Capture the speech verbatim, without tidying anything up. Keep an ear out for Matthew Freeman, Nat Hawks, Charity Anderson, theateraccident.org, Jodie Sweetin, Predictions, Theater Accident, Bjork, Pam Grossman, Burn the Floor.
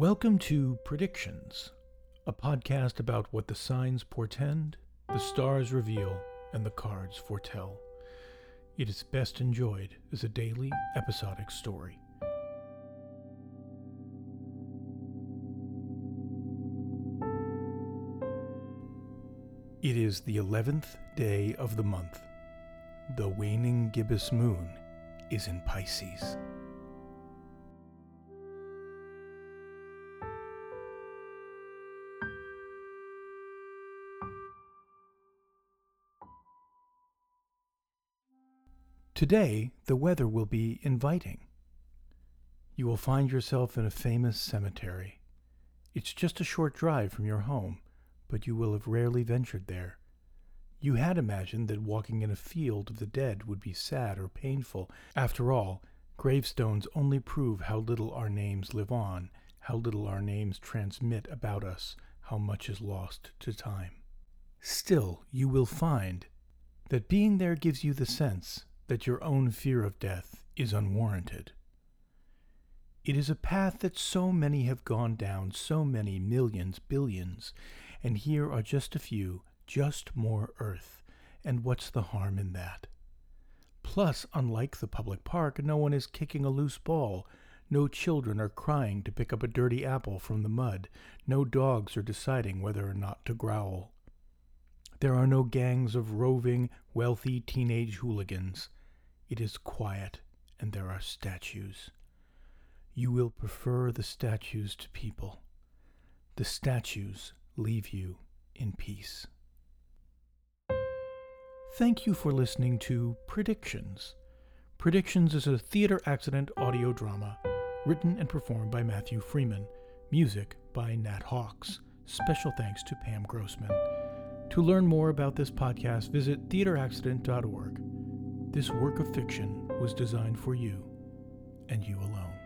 Welcome to Predictions, a podcast about what the signs portend, the stars reveal, and the cards foretell. It is best enjoyed as a daily, episodic story. It is the eleventh day of the month. The waning gibbous moon is in Pisces. Today, the weather will be inviting. You will find yourself in a famous cemetery. It's just a short drive from your home, but you will have rarely ventured there. You had imagined that walking in a field of the dead would be sad or painful. After all, gravestones only prove how little our names live on, how little our names transmit about us, how much is lost to time. Still, you will find that being there gives you the sense that your own fear of death is unwarranted. It is a path that so many have gone down, so many millions, billions, and here are just a few, just more earth, and what's the harm in that? Plus, unlike the public park, no one is kicking a loose ball, no children are crying to pick up a dirty apple from the mud, no dogs are deciding whether or not to growl. There are no gangs of roving, wealthy teenage hooligans. It is quiet, and there are statues. You will prefer the statues to people. The statues leave you in peace. Thank you for listening to Predictions. Predictions is a Theater Accident audio drama, written and performed by Matthew Freeman, music by Nat Hawks. Special thanks to Pam Grossman. To learn more about this podcast, visit theater accident dot org. This work of fiction was designed for you and you alone.